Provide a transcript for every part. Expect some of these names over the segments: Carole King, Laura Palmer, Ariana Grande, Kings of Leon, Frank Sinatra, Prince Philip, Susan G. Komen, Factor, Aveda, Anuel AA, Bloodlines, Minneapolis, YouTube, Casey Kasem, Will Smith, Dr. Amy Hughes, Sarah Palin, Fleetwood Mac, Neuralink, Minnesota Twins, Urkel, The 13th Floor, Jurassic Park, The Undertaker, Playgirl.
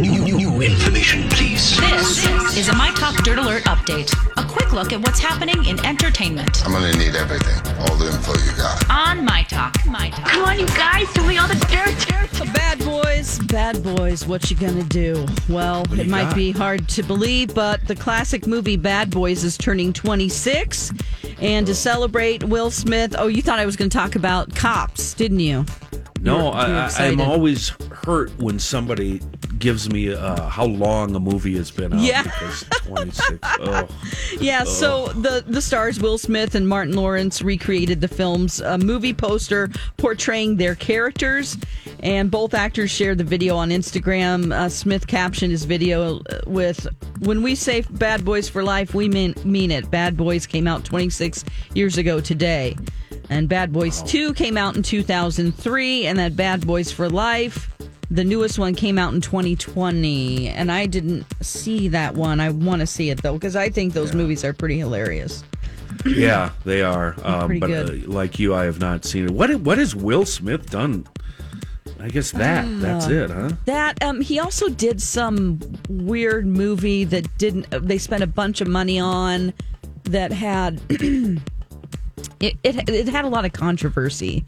New information, please. This is a My Talk Dirt Alert update. A quick look at what's happening in entertainment. I'm going to need everything. All the info you got. On My Talk. My Talk. Come on, you guys. Give me all the dirt. Bad Boys, what you going to do? Well, it might be hard to believe, but the classic movie Bad Boys is turning 26. And to celebrate Will Smith, you thought I was going to talk about Cops, didn't you? No, I'm always hurt when somebody gives me how long a movie has been out. Yeah. Because 26. So the stars Will Smith and Martin Lawrence recreated the film's movie poster portraying their characters, and both actors shared the video on Instagram. Smith captioned his video with, "When we say Bad Boys for Life, we mean it. Bad Boys came out 26 years ago today." And Bad Boys 2 came out in 2003, and that Bad Boys for Life, the newest one, came out in 2020. And I didn't see that one. I want to see it, though, because I think those movies are pretty hilarious. Yeah, they are. But like you, I have not seen it. What has Will Smith done? I guess that's it, huh? That he also did some weird movie that they spent a bunch of money on that had... It had a lot of controversy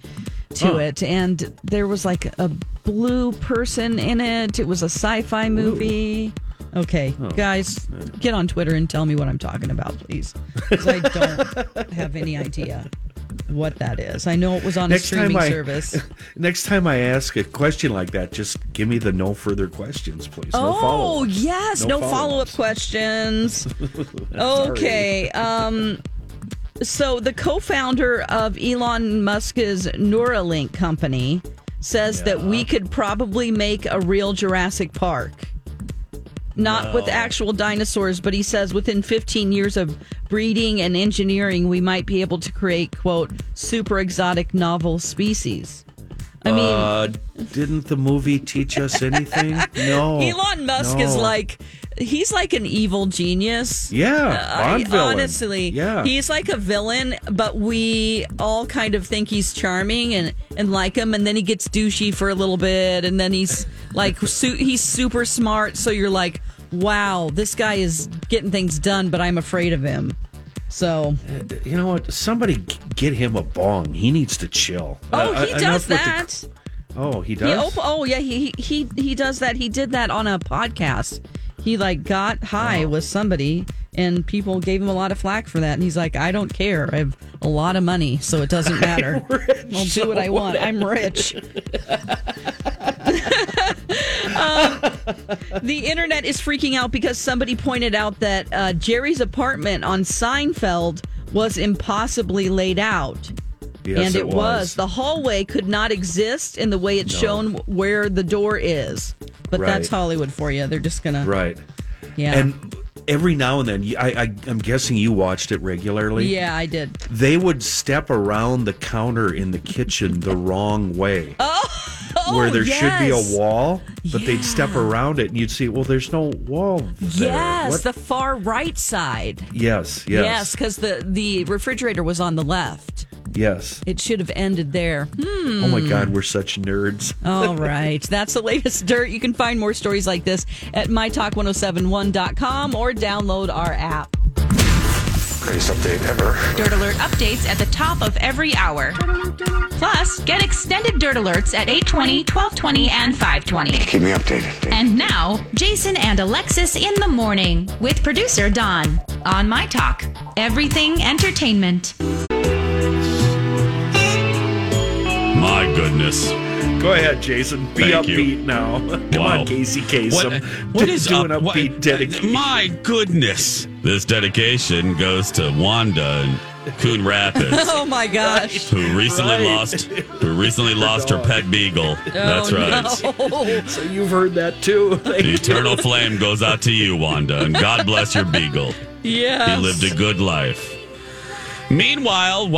to it, and there was like a blue person in it. It was a sci-fi movie. Okay, guys, get on Twitter and tell me what I'm talking about, please, because I don't have any idea what that is. I know it was on a streaming service. Next time I ask a question like that, just give me the no further questions, please. No follow-up. Oh, yes, no follow-up questions. Okay, So the co-founder of Elon Musk's Neuralink company says that we could probably make a real Jurassic Park. Not with actual dinosaurs, but he says within 15 years of breeding and engineering, we might be able to create, quote, super exotic novel species. I mean, didn't the movie teach us anything? No. Elon Musk is like, he's like an evil genius. Yeah. Honestly. Yeah. He's like a villain, but we all kind of think he's charming and like him. And then he gets douchey for a little bit. And then he's like, he's super smart. So you're like, wow, this guy is getting things done, but I'm afraid of him. So, you know what? Somebody get him a bong. He needs to chill. Oh, he does that. He does? Yeah. He does that. He did that on a podcast. He like got high with somebody and people gave him a lot of flack for that. And he's like, I don't care. I have a lot of money, so it doesn't matter. I'll do what I want. I'm rich. The internet is freaking out because somebody pointed out that Jerry's apartment on Seinfeld was impossibly laid out. Yes, and it was. The hallway could not exist in the way it's shown where the door is. But that's Hollywood for you. They're just going to... Right. Yeah. And every now and then, I'm guessing you watched it regularly. Yeah, I did. They would step around the counter in the kitchen the wrong way. Where there should be a wall, but they'd step around it and you'd see, well, there's no wall there. Yes, the far right side. Yes. Yes, because the refrigerator was on the left. Yes. It should have ended there. Oh, my God, we're such nerds. All right. That's the latest dirt. You can find more stories like this at mytalk1071.com or download our app. Greatest update ever. Dirt Alert updates at the top of every hour. Plus, get extended Dirt Alerts at 8:20, 12:20, and 5:20. Keep me updated. And now, Jason and Alexis in the morning with producer Don on My Talk. Everything Entertainment. My goodness. Go ahead, Jason. Be upbeat now. Come on, Casey Kasem. What is doing upbeat dedication? My goodness. This dedication goes to Wanda in Coon Rapids. Oh my gosh. Who recently lost her pet beagle. Oh, that's right. No. So you've heard that too. The eternal flame goes out to you, Wanda, and God bless your beagle. Yeah. He lived a good life. Meanwhile,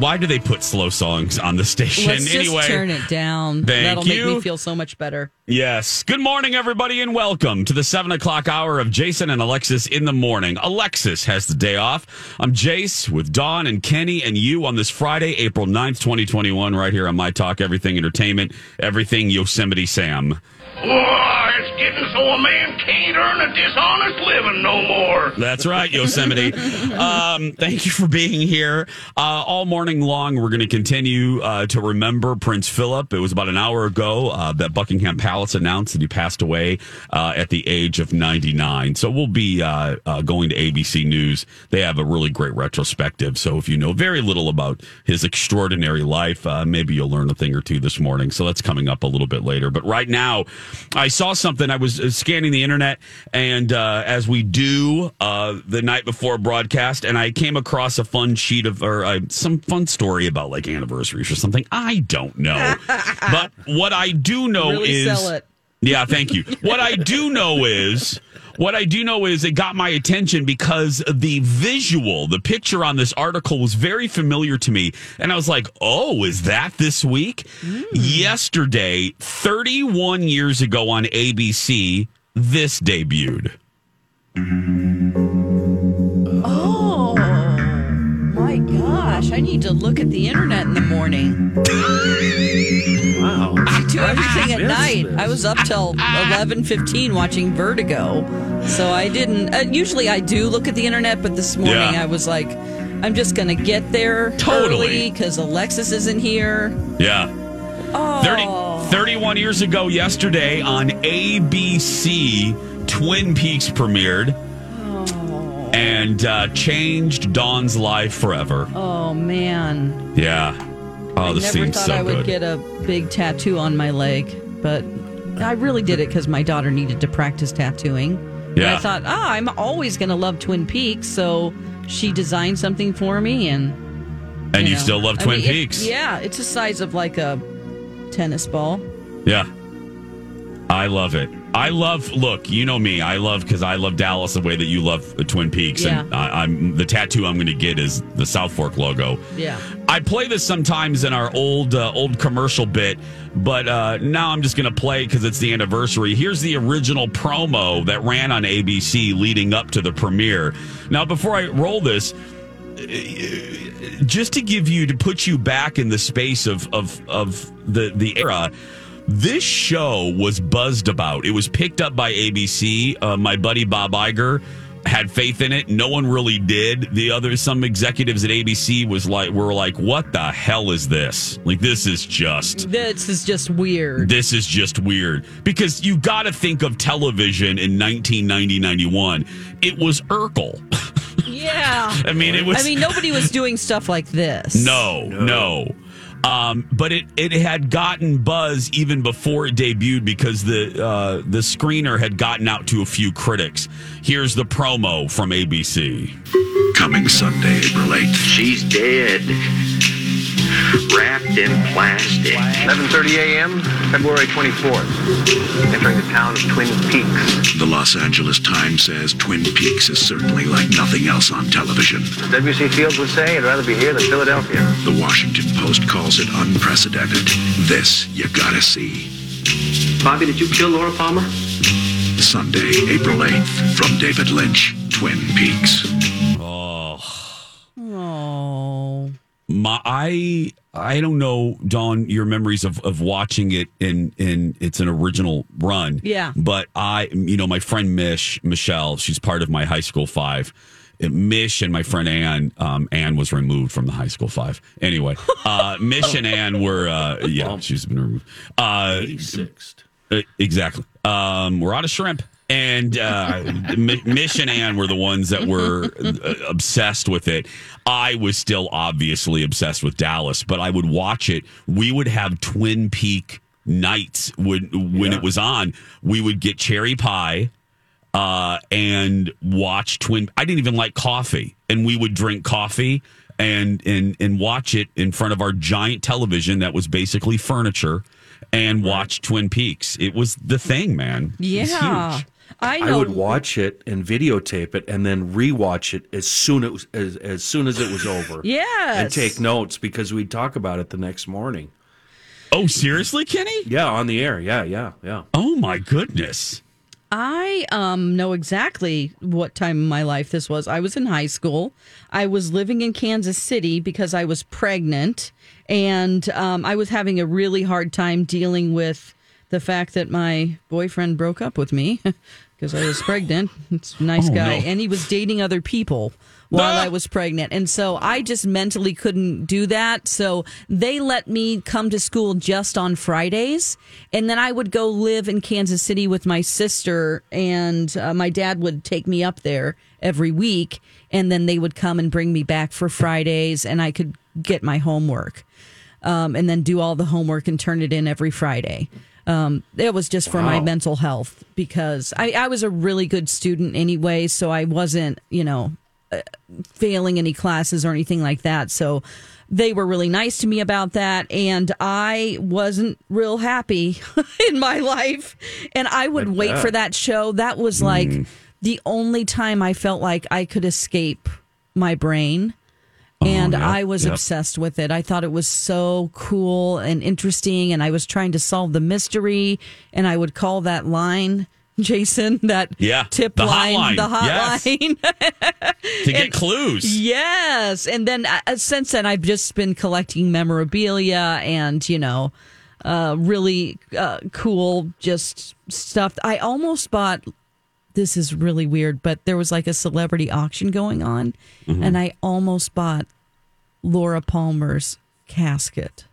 why do they put slow songs on the station? Let's just turn it down. That'll make me feel so much better. Yes. Good morning, everybody, and welcome to the 7 o'clock hour of Jason and Alexis in the morning. Alexis has the day off. I'm Jace with Dawn and Kenny and you on this Friday, April 9th, 2021, right here on My Talk, Everything Entertainment, Everything Yosemite Sam. Oh, it's getting so a man can't earn a dishonest living no more. That's right, Yosemite. Thank you for being here. All morning long, we're going to continue to remember Prince Philip. It was about an hour ago that Buckingham Palace announced that he passed away at the age of 99. So we'll be going to ABC News. They have a really great retrospective. So if you know very little about his extraordinary life, maybe you'll learn a thing or two this morning. So that's coming up a little bit later. But right now, I saw something. I was scanning the internet, and as we do the night before broadcast, and I came across a fun sheet of some fun story about like anniversaries or something. I don't know, but what I do know is sell it. Yeah, thank you. What I do know is it got my attention because the visual, the picture on this article was very familiar to me. And I was like, oh, is that this week? Yesterday, 31 years ago on ABC, this debuted. Oh, my gosh. I need to look at the internet in the morning. Wow. I do everything at night. I was up till 11:15 watching Vertigo, so I didn't. Usually I do look at the internet, but this morning I was like, I'm just going to get there early because Alexis isn't here. Yeah. Oh. 31 years ago yesterday on ABC, Twin Peaks premiered. Oh. And changed Dawn's life forever. Oh, man. Yeah. Oh, I never thought I would get a big tattoo on my leg, but I really did it because my daughter needed to practice tattooing. Yeah. And I thought, I'm always going to love Twin Peaks, so she designed something for me. And you still love Twin Peaks. It's the size of like a tennis ball. Yeah. I love it. Look, you know me. Because I love Dallas the way that you love Twin Peaks. Yeah. And the tattoo I'm going to get is the South Fork logo. Yeah. I play this sometimes in our old commercial bit, but now I'm just going to play because it's the anniversary. Here's the original promo that ran on ABC leading up to the premiere. Now, before I roll this, just to put you back in the space of the era, this show was buzzed about. It was picked up by ABC. My buddy Bob Iger had faith in it. No one really did. Some executives at ABC were like, "What the hell is this? Like, this is just weird. This is just weird." Because you got to think of television in 1990, 91. It was Urkel. Yeah. Nobody was doing stuff like this. No. But it had gotten buzz even before it debuted because the screener had gotten out to a few critics. Here's the promo from ABC. Coming Sunday, April 8th. She's dead. Wrapped in plastic. 11:30 a.m., February 24th. Entering the town of Twin Peaks. The Los Angeles Times says Twin Peaks is certainly like nothing else on television. W.C. Fields would say, I'd rather be here than Philadelphia. The Washington Post calls it unprecedented. This you gotta see. Bobby, did you kill Laura Palmer? Sunday, April 8th, from David Lynch, Twin Peaks. Oh. I don't know, Dawn, your memories of watching it in it's an original run. Yeah. But my friend Michelle, she's part of my high school five. Mish and my friend Ann. Ann was removed from the high school five. Anyway, Mish and Ann were she's been removed. 86th. Exactly. We're out of shrimp. And Mish and Ann were the ones that were obsessed with it. I was still obviously obsessed with Dallas, but I would watch it. We would have Twin Peak nights when it was on. We would get cherry pie and watch Twin. I didn't even like coffee, and we would drink coffee and watch it in front of our giant television that was basically furniture and watch Twin Peaks. It was the thing, man. Yeah. It was huge. I would watch it and videotape it, and then rewatch it as soon as it was over. Yes, and take notes because we'd talk about it the next morning. Oh, seriously, Kenny? Yeah, on the air. Yeah. Oh my goodness! I know exactly what time in my life this was. I was in high school. I was living in Kansas City because I was pregnant, and I was having a really hard time dealing with the fact that my boyfriend broke up with me because I was pregnant. It's a nice guy. No. And he was dating other people while I was pregnant. And so I just mentally couldn't do that. So they let me come to school just on Fridays. And then I would go live in Kansas City with my sister. And my dad would take me up there every week. And then they would come and bring me back for Fridays. And I could get my homework and then do all the homework and turn it in every Friday. It was just for my mental health because I was a really good student anyway, so I wasn't, failing any classes or anything like that. So they were really nice to me about that, and I wasn't real happy in my life. And I would wait for that show. That was like the only time I felt like I could escape my brain. And I was obsessed with it. I thought it was so cool and interesting, and I was trying to solve the mystery, and I would call that line, Jason, the hotline. To get clues. Yes. And then since then, I've just been collecting memorabilia and, really cool just stuff. I almost bought... This is really weird, but there was like a celebrity auction going on, and I almost bought Laura Palmer's casket.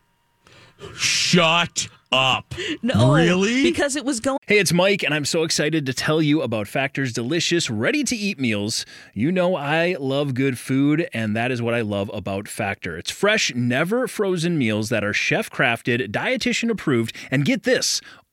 Shut up. No, really? Because it was going... Hey, it's Mike, and I'm so excited to tell you about Factor's delicious, ready-to-eat meals. You know I love good food, and that is what I love about Factor. It's fresh, never-frozen meals that are chef-crafted, dietitian-approved, and get this...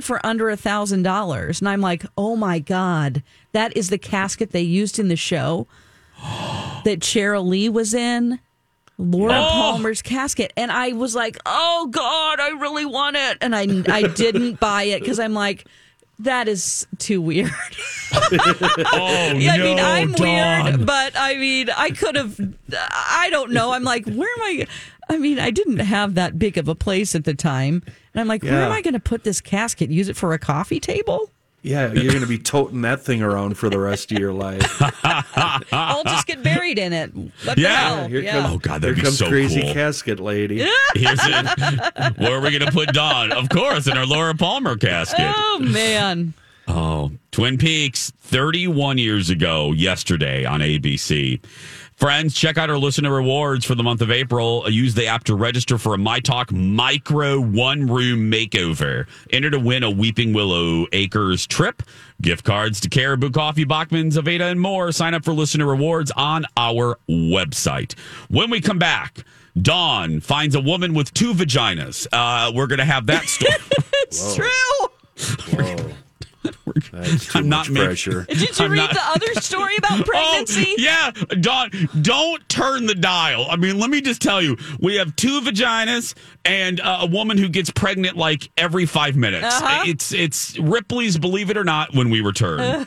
For under $1,000, and I'm like, oh my God, that is the casket they used in the show that Cheryl Lee was in, Laura Palmer's casket, and I was like, oh God, I really want it, and I didn't buy it because I'm like, that is too weird. I mean, I'm Dawn. Weird, but I mean, I could have. I don't know. I'm like, where am I? I mean, I didn't have that big of a place at the time. And I'm like, where am I going to put this casket? Use it for a coffee table? Yeah, you're going to be toting that thing around for the rest of your life. I'll just get buried in it. What the hell? Comes, oh, God, that'd be so cool. Here comes crazy casket lady. Where are we going to put Dawn? Of course, in our Laura Palmer casket. Oh, man. Oh, Twin Peaks, 31 years ago, yesterday on ABC. Friends, check out our listener rewards for the month of April. Use the app to register for a MyTalk Micro one-room makeover. Enter to win a Weeping Willow Acres trip, gift cards to Caribou Coffee, Bachman's, Aveda, and more. Sign up for listener rewards on our website. When we come back, Dawn finds a woman with two vaginas. We're going to have that story. It's true. I'm not pressure. Did you read the other story about pregnancy? Dawn, don't turn the dial. I mean, let me just tell you, we have two vaginas and a woman who gets pregnant like every 5 minutes. It's Ripley's Believe It or Not when we return.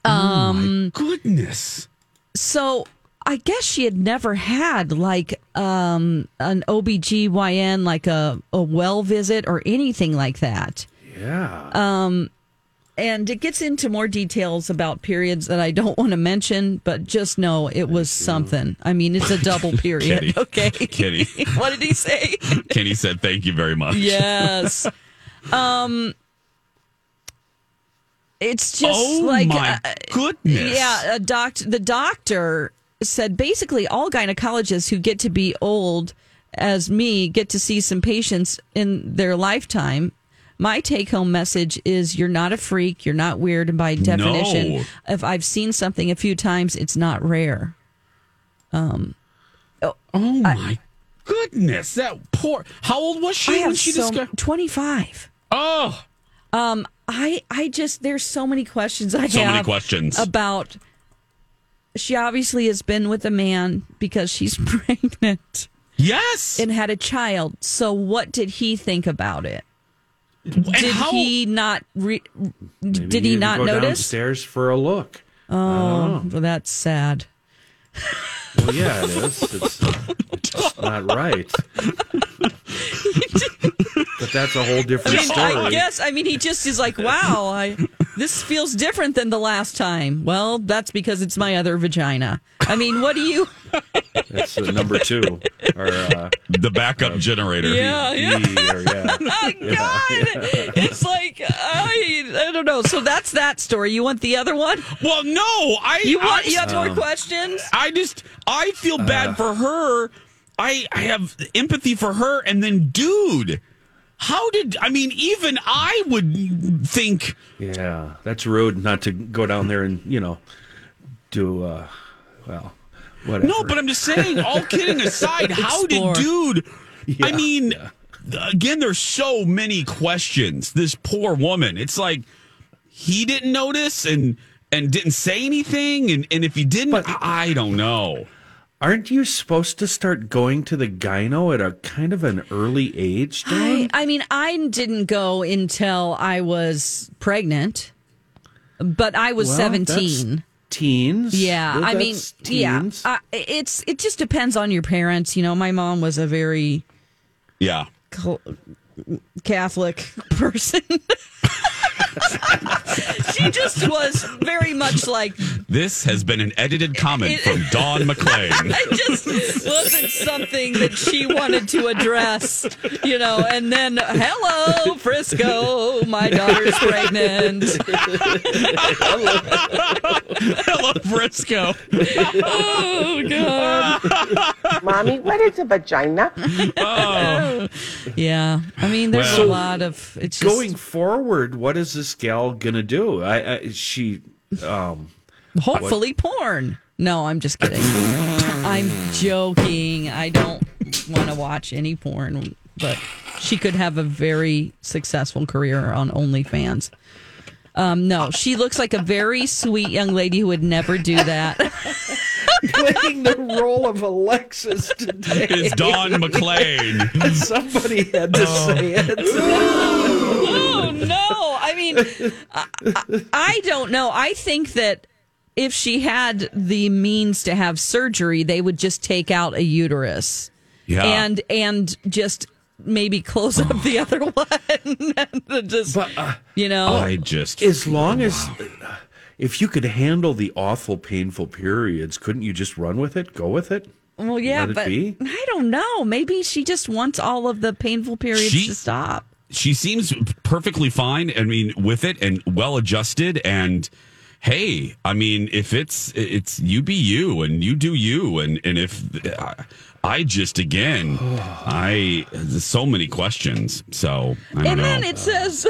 Oh my goodness. So I guess she had never had like an OBGYN, like a well visit or anything like that. Yeah. And it gets into more details about periods that I don't want to mention, but just know it was something. I mean, it's a double period. Kenny. Okay. Kenny. What did he say? Kenny said, thank you very much. Yes. It's just goodness. Yeah. The doctor said, basically, all gynecologists who get to be old as me get to see some patients in their lifetime. My take-home message is you're not a freak, you're not weird, and by definition, if I've seen something a few times, it's not rare. My goodness, that poor... How old was she when she discovered... 25. Oh! I just... There's so many questions I have. So many questions. About... She obviously has been with a man because she's pregnant. Yes! And had a child. So what did he think about it? Did he not notice? Downstairs for a look. Oh, well, that's sad. Well, yeah, it is. It's not right. But that's a whole different story. I guess. I mean, he just is like, wow, this feels different than the last time. Well, that's because it's my other vagina. I mean, what do you... That's number 2. Or, the backup generator. Yeah. Oh, God. Yeah. It's like, I don't know. So that's that story. You want the other one? Well, no. You have more questions? I feel bad for her. I have empathy for her. And then, dude, How did, I mean, even I would think. Yeah, that's rude not to go down there and, you know, do, well, whatever. No, but I'm just saying, all kidding aside, how did dude, yeah. I mean, again, there's so many questions. This poor woman, it's like he didn't notice and didn't say anything. And if he didn't, but, I don't know. Aren't you supposed to start going to the gyno at a kind of an early age? I mean, I didn't go until I was pregnant, but I was 17. That's teens. Yeah, I mean, teens. Yeah, it just depends on your parents. You know, my mom was a very Catholic person. She just was very much like... This has been an edited comment from Dawn McClain. It just wasn't something that she wanted to address, you know, and then, hello, Frisco, my daughter's pregnant. Hello, Frisco. Oh, God. Mommy, what is a vagina? Oh. Yeah. I mean, there's a lot of... It's just... Going forward, what is this gal gonna do? Hopefully porn. No, I'm just kidding. I'm joking. I don't want to watch any porn, but she could have a very successful career on OnlyFans. No, she looks like a very sweet young lady who would never do that. Playing the role of Alexis today is Dawn McClain. Somebody had to say it. Oh, no. I mean, I don't know. I think that if she had the means to have surgery, they would just take out a uterus. Yeah. And just... maybe close up the other one. And just, but, you know, as long as if you could handle the awful, painful periods, couldn't you just run with it? Go with it? Well, yeah, but I don't know. Maybe she just wants all of the painful periods to stop. She seems perfectly fine. I mean, with it and well adjusted. And hey, I mean, if it's you be you and you do you, and if. I just, again, there's so many questions, so I don't know. Then it says,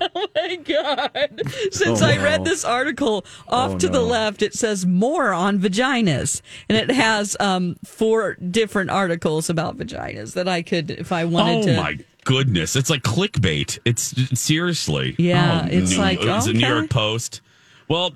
oh my God, since I read this article, off to the left, it says more on vaginas, and it has 4 different articles about vaginas that I could, if I wanted to. Oh my goodness, it's like clickbait. It's seriously. Yeah, it's the New York Post. Well...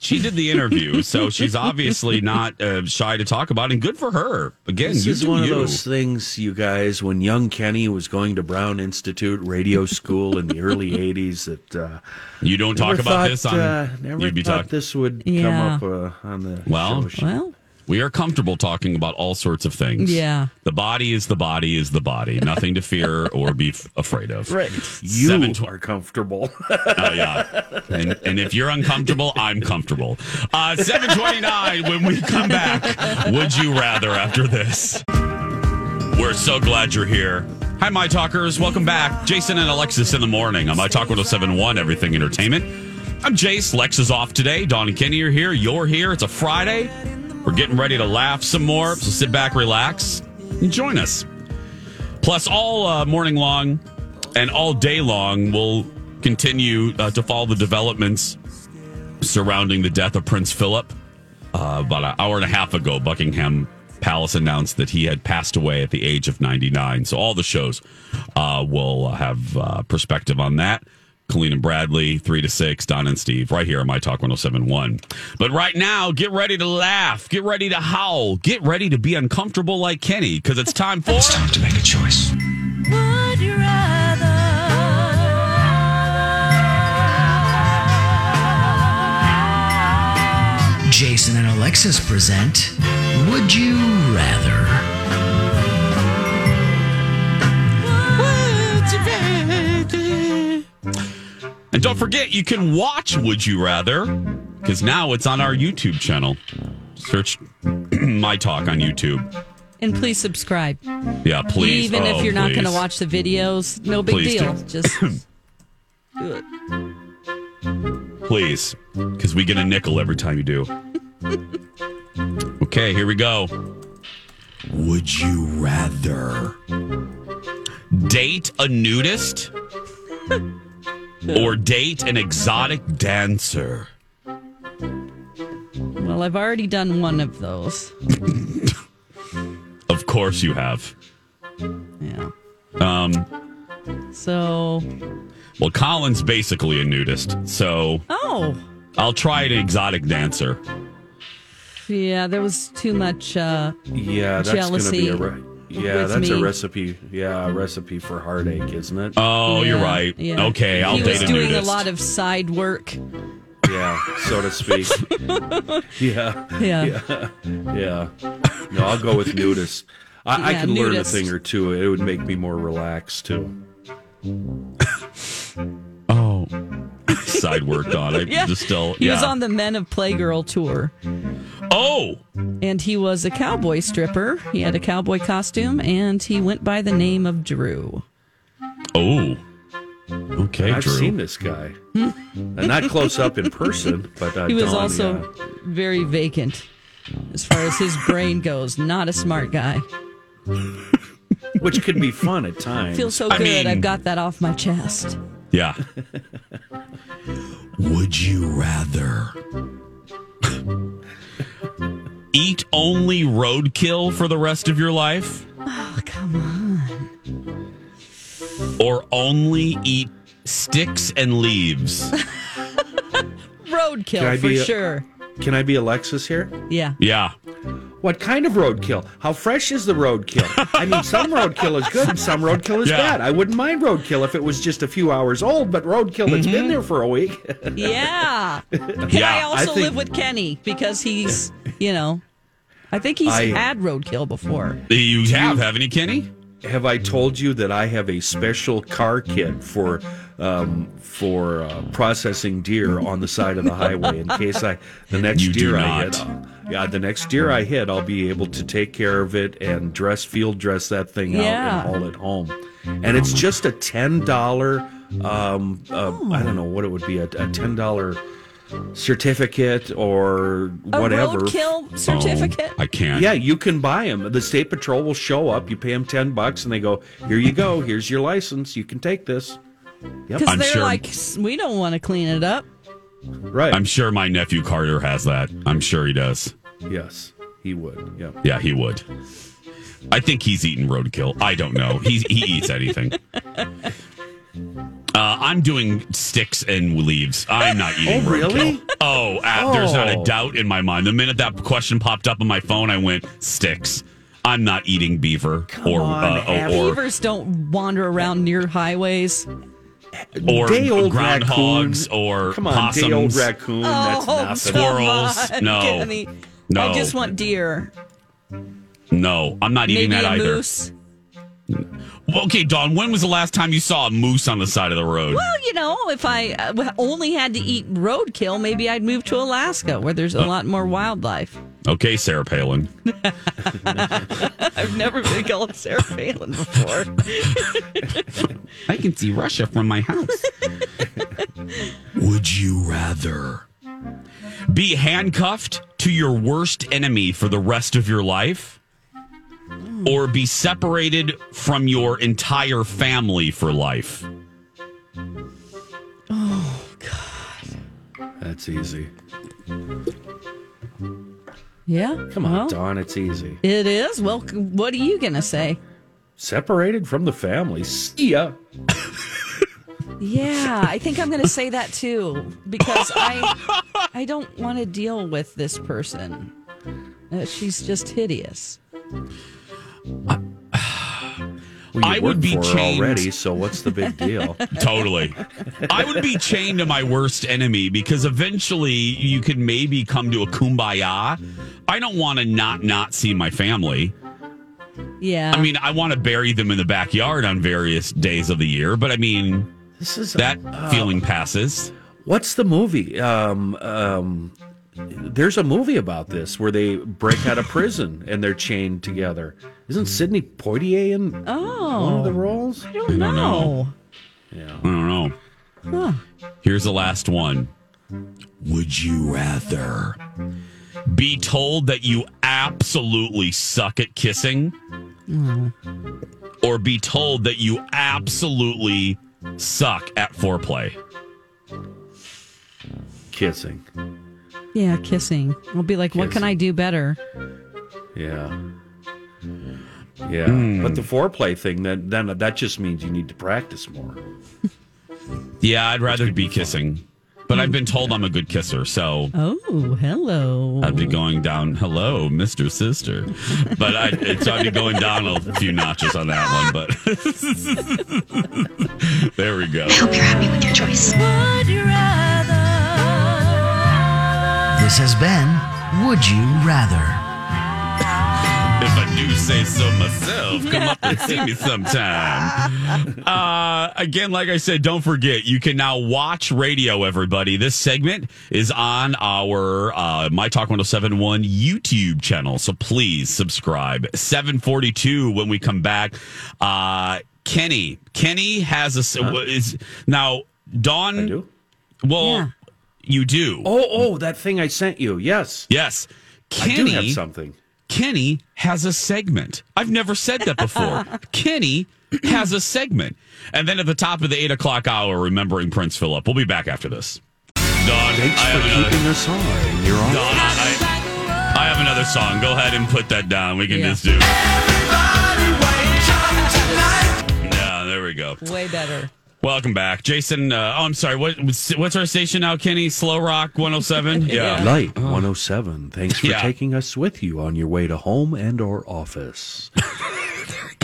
She did the interview, so she's obviously not shy to talk about it. And good for her. Again, this is one of those things, you guys, when young Kenny was going to Brown Institute radio school in the early 80s. That you don't talk about this on... this would come up on the show. Well, we are comfortable talking about all sorts of things. Yeah. The body is the body is the body. Nothing to fear or be afraid of. Right. You are comfortable. Oh, yeah. And if you're uncomfortable, I'm comfortable. 7:29, when we come back, would you rather after this? We're so glad you're here. Hi, My Talkers. Welcome back. Jason and Alexis in the morning on My Talk 107.1, Everything Entertainment. I'm Jace. Lex is off today. Dawn and Kenny are here. You're here. It's a Friday. We're getting ready to laugh some more, so sit back, relax, and join us. Plus, all morning long and all day long, we'll continue to follow the developments surrounding the death of Prince Philip. About an hour and a half ago, Buckingham Palace announced that he had passed away at the age of 99. So all the shows will have perspective on that. Colleen and Bradley, 3 to 6, Don and Steve, right here on My Talk 107.1. But right now, get ready to laugh, get ready to howl, get ready to be uncomfortable like Kenny, because it's time for... It's time to make a choice. Would you rather? Jason and Alexis present Would You Rather? And don't forget, you can watch Would You Rather, because now it's on our YouTube channel. Search My Talk on YouTube. And please subscribe. Yeah, please. Even if you're not going to watch the videos, no big deal. Just do it. Please, because we get a nickel every time you do. Okay, here we go. Would you rather date a nudist or date an exotic dancer? Well, I've already done one of those. Of course you have. Yeah. So. Well, Colin's basically a nudist, so. Oh. I'll try an exotic dancer. Yeah, there was too much jealousy. That's gonna be a recipe. Yeah, a recipe for heartache, isn't it? Oh, yeah, you're right. Yeah. Okay, I'll date a nudist. He was doing a lot of side work. Yeah, so to speak. Yeah. No, I'll go with nudist. I can learn a thing or two. It would make me more relaxed too. Oh, side worked on it. Yeah. He was on the Men of Playgirl tour. Oh, and he was a cowboy stripper. He had a cowboy costume, and he went by the name of Drew. Oh. Okay, I've seen this guy. Not close up in person, but he was also very vacant as far as his brain goes. Not a smart guy. Which could be fun at times. I feel so good. I've got that off my chest. Yeah. Would you rather eat only roadkill for the rest of your life? Oh, come on. Or only eat sticks and leaves? Roadkill for sure. Can I be Alexis here? Yeah. Yeah. What kind of roadkill? How fresh is the roadkill? I mean, some roadkill is good and some roadkill is bad. I wouldn't mind roadkill if it was just a few hours old, but roadkill that's been there for a week. Yeah. Can I also live with Kenny? Because he's, I think he's had roadkill before. Haven't you, Kenny? Have I told you that I have a special car kit for processing deer on the side of the highway in case the next deer I hit, I'll be able to take care of it and field dress that thing out and haul it home. And it's just a $10 I don't know what it would be, a $10 certificate or whatever. A roadkill certificate? Oh, I can't. Yeah, you can buy them. The State Patrol will show up. You pay them $10, and they go, "Here you go. Here's your license. You can take this." Yep. Because they're we don't want to clean it up. Right. I'm sure my nephew Carter has that. I'm sure he does. Yes, he would. Yeah. Yeah, he would. I think he's eaten roadkill. I don't know. He eats anything. I'm doing sticks and leaves. I'm not eating roadkill. Really? Oh, there's not a doubt in my mind. The minute that question popped up on my phone, I went, sticks. I'm not eating beaver. Beavers don't wander around near highways. Or groundhogs or possums. Day-old raccoon. That's nothing. Squirrels. No. I just want deer. No, I'm not eating that either. Moose. Okay, Dawn, when was the last time you saw a moose on the side of the road? Well, if I only had to eat roadkill, maybe I'd move to Alaska where there's a lot more wildlife. Okay, Sarah Palin. I've never been called Sarah Palin before. I can see Russia from my house. Would you rather be handcuffed to your worst enemy for the rest of your life? Or be separated from your entire family for life? Oh, God. That's easy. Yeah? Come on, Dawn, it's easy. It is? Well, what are you going to say? Separated from the family. See ya. Yeah, I think I'm going to say that, too. Because I don't want to deal with this person. She's just hideous. I would be chained already, so what's the big deal? Totally. I would be chained to my worst enemy because eventually you could maybe come to a kumbaya. I don't want to not see my family. Yeah. I mean, I want to bury them in the backyard on various days of the year, but I mean, that feeling passes. What's the movie? There's a movie about this where they break out of prison and they're chained together. Isn't Sidney Poitier in one of the roles? I don't know. Yeah. I don't know. Huh. Here's the last one. Would you rather be told that you absolutely suck at kissing or be told that you absolutely suck at foreplay? Kissing. Yeah, kissing. We'll be like, what can I do better? Yeah. Yeah. But the foreplay thing, that just means you need to practice more. Yeah, I'd rather be kissing. Fun. But I've been told I'm a good kisser, so... Oh, hello. I'd be going down... Hello, Mr. Sister. But I'd be going down a few notches on that one, but... There we go. I hope you're happy with your choice. Would you rather? This has been Would You Rather. If I do say so myself, come up and see me sometime. Again, like I said, don't forget, you can now watch radio, everybody. This segment is on our My Talk 1071 YouTube channel, so please subscribe. 7:42 when we come back. Kenny has now, Dawn. Well, yeah. You do. Oh, that thing I sent you. Yes. Kenny, I do have something. Kenny has a segment. I've never said that before. Kenny has a segment. And then at the top of the 8 o'clock hour, remembering Prince Philip. We'll be back after this. Don, thanks for keeping this on. You're on. Don, I have another song. Go ahead and put that down. We can just do. Everybody wake up tonight. Yeah, there we go. Way better. Welcome back. Jason, I'm sorry. What's our station now, Kenny? Slow Rock 107? Yeah. Light 107. Thanks for taking us with you on your way to home and or office. There we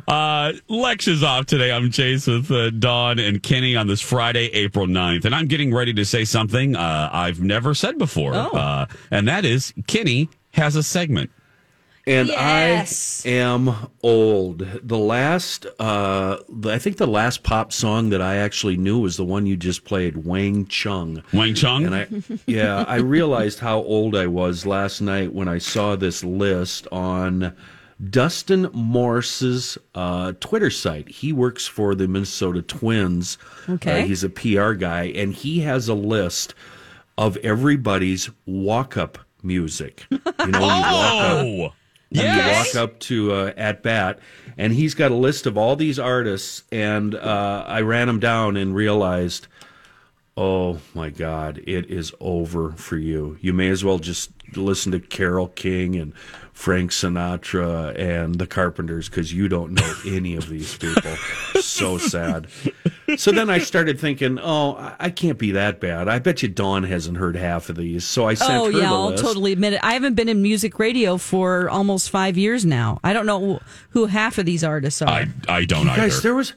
go. Lex is off today. I'm Chase with Dawn and Kenny on this Friday, April 9th. And I'm getting ready to say something I've never said before. Oh. And that is, Kenny has a segment. And yes. I am old. The last, I think the last pop song that I actually knew was the one you just played, Wang Chung. Wang Chung? And I realized how old I was last night when I saw this list on Dustin Morse's Twitter site. He works for the Minnesota Twins. Okay. He's a PR guy, and he has a list of everybody's walk-up music. You know, you walk up. Yes. You walk up to At Bat, and he's got a list of all these artists, and I ran them down and realized, oh, my God, it is over for you. You may as well just listen to Carole King and Frank Sinatra and the Carpenters because you don't know any of these people. So sad. So then I started thinking, oh, I can't be that bad. I bet you Dawn hasn't heard half of these. So I sent her the list. I'll totally admit it. I haven't been in music radio for almost 5 years now. I don't know who half of these artists are. I don't either. Guys, there was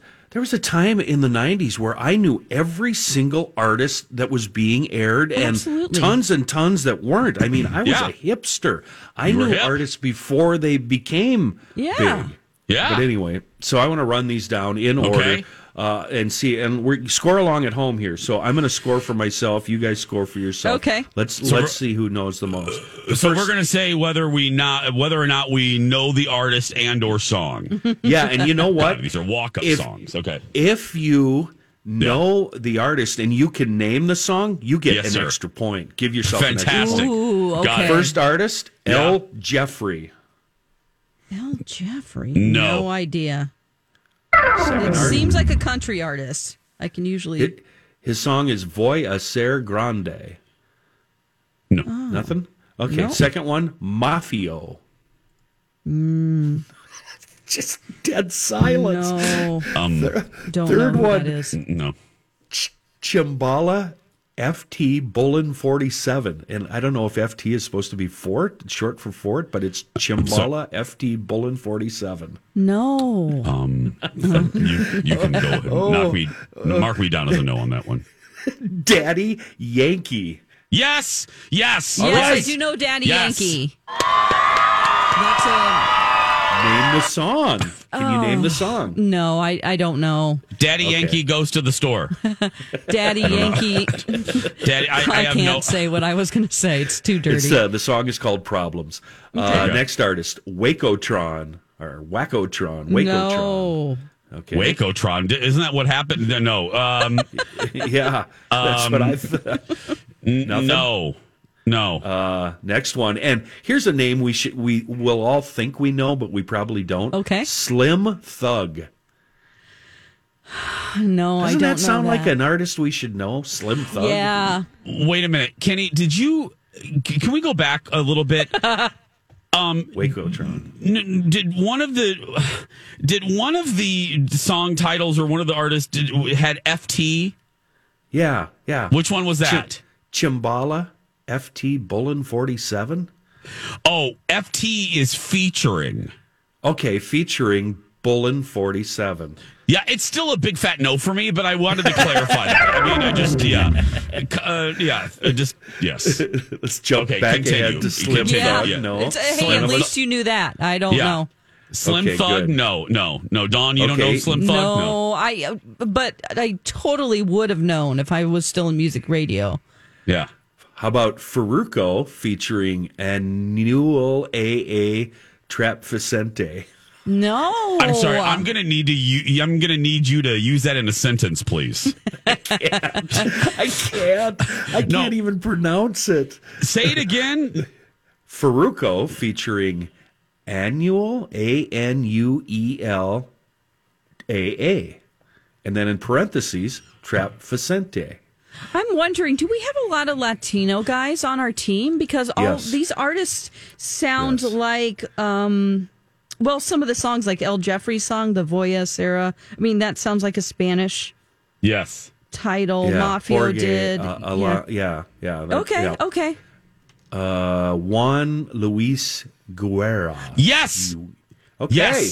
a time in the 90s where I knew every single artist that was being aired and tons and tons that weren't. I mean, I was a hipster. I knew artists before they became big. Yeah. But anyway, so I want to run these down in order and see. And we score along at home here. So I'm going to score for myself. You guys score for yourself. Okay. Let's see who knows the most. So we're going to say whether or not we know the artist and or song. Yeah, and you know what? These are walk-up songs. Okay. If you know the artist and you can name the song, you get an extra point. Give yourself an extra point. Ooh, okay. Got it. First artist, L. Jeffrey. L. Jeffrey? No idea. It seems like a country artist. I can usually... His song is Voy a Ser Grande. No. Oh. Nothing? Okay. Nope. Second one, Mafio. Just dead silence. No. Don't third know who one, that is. No. Chimbala FT Bullen 47. And I don't know if FT is supposed to be Fort, short for Fort, but it's Chimbala FT Bullen 47. No. You can go ahead. Mark me down as a no on that one. Daddy Yankee. Yes. All right. I do know Daddy Yankee. That's a... Name the song. Can you name the song? No, I don't know. Daddy Yankee goes to the store. Daddy Yankee. Daddy, I can't say what I was going to say. It's too dirty. The song is called Problems. Next artist, Wacotron. No. Okay. Wacotron. Isn't that what happened? No. Yeah, that's what I thought. No. No. Next one. And here's a name we will all think we know, but we probably don't. Okay. Slim Thug. No, I don't know. Doesn't that sound like an artist we should know? Slim Thug? Yeah. Wait a minute. Kenny, can we go back a little bit? Wakotron. Did one of the song titles or one of the artists had FT? Yeah. Which one was that? Chimbala, FT Bullen 47. Oh, FT is featuring. Okay, featuring Bullen 47. Yeah, it's still a big fat no for me, but I wanted to clarify that. I mean, yes. Let's jump back ahead to Slim Thug. Yeah. No. Hey, at least you knew that. I don't know. Slim Thug? Good. No. Don, you don't know Slim Thug? No. But I totally would have known if I was still in music radio. Yeah. How about Ferrucco featuring Anuel AA Trap Vicente? No, I'm sorry. I'm gonna need you to use that in a sentence, please. I can't even pronounce it. Say it again. Ferrucco featuring Anuel ANUEL AA, and then in parentheses Trap Vicente. I'm wondering, do we have a lot of Latino guys on our team? Because all these artists sound like. Well, some of the songs, like El Jeffrey's song, The Voya Sarah, I mean, that sounds like a Spanish title. Yeah. Mafia Jorge, did. Okay. Juan Luis Guerra. Yes! Okay.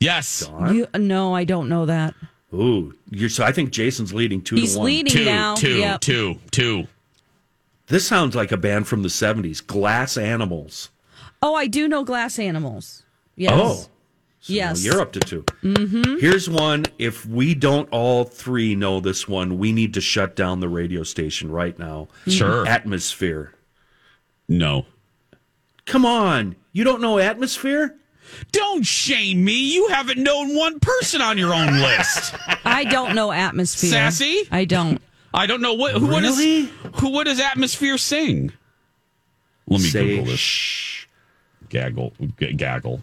Yes. No, I don't know that. Ooh. So I think Jason's leading 2-1. He's leading now. Two. This sounds like a band from the 70s, Glass Animals. Oh, I do know Glass Animals. Yes. Oh, so yes. You're up to 2. Mm-hmm. Here's one. If we don't all 3 know this one, we need to shut down the radio station right now. Sure. Atmosphere. No. Come on. You don't know Atmosphere? Don't shame me. You haven't known one person on your own list. I don't know Atmosphere. Sassy? I don't know. What does Atmosphere sing? Let me Google this. Gaggle.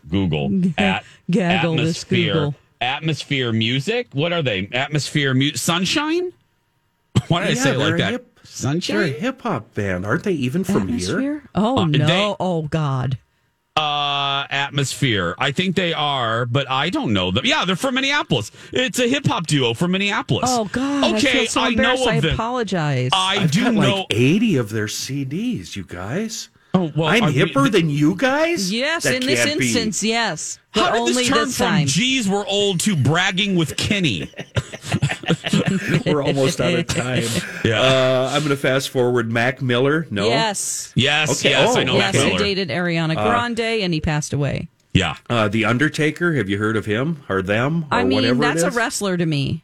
Google. Gaggle Atmosphere. Google. Atmosphere music? What are they? Atmosphere music? Sunshine? Why did I say it like that? Sunshine? They're a hip-hop band. Aren't they even from here? Oh, no. Oh, God. Atmosphere. I think they are, but I don't know them. Yeah, they're from Minneapolis. It's a hip-hop duo from Minneapolis. Oh, God. Okay, I feel so embarrassed. I apologize. I've got like 80 of their CDs, you guys. Oh, well, I'm hipper than you guys? Yes, that in this instance, yes. But how did only this turn this from geez, we're old to bragging with Kenny? We're almost out of time. Yeah. I'm going to fast forward. Mac Miller? No. Yes. Okay. Yes, I know Mac Miller. He dated Ariana Grande, and he passed away. Yeah. The Undertaker, have you heard of him or them? Whatever that's a wrestler to me.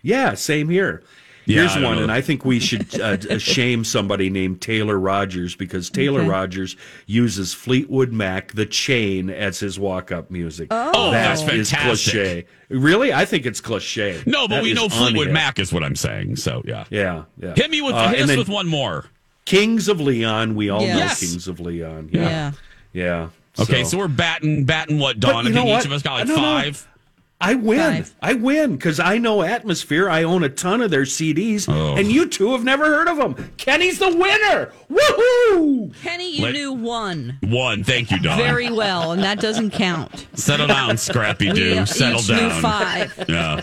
Yeah, same here. Here's one, and I think we should shame somebody named Taylor Rogers, because Taylor Rogers uses Fleetwood Mac, The Chain, as his walk-up music. Oh, that's fantastic. Cliche. Really? I think it's cliche. No, but we know Fleetwood Mac is what I'm saying, so yeah. Yeah. Hit us with one more. Kings of Leon. We all know Kings of Leon. Yeah. Okay, so we're batting what, Dawn? I think each of us got like 5. I win. 5. I win because I know Atmosphere. I own a ton of their CDs, and you two have never heard of them. Kenny's the winner. Woohoo! Kenny, you knew 1. 1. Thank you, Don. Very well, and that doesn't count. Settle down, Scrappy Doo. Settle down. Knew 5. Yeah.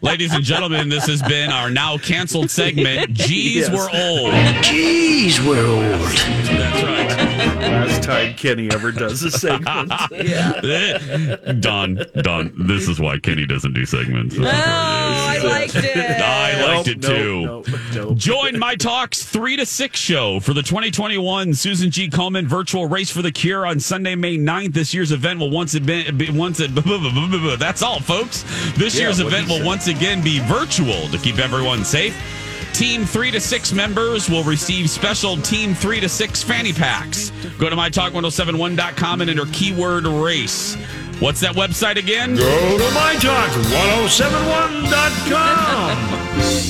Ladies and gentlemen, this has been our now canceled segment. Geez, we're old. Geez, we're old. That's right. Last time Kenny ever does a segment. Don. This is why Kenny doesn't do segments. Oh, I liked it. I liked it too. Nope. Join My Talk's 3 to 6 show for the 2021 Susan G. Komen Virtual Race for the Cure on Sunday, May 9th. This year's event will that's all, folks. This year's event will once again be virtual to keep everyone safe. Team 3 to 6 members will receive special Team 3 to 6 fanny packs. Go to mytalk1071.com and enter keyword race. What's that website again? Go to mytalk1071.com.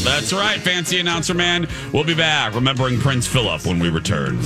That's right, fancy announcer man. We'll be back remembering Prince Philip when we return.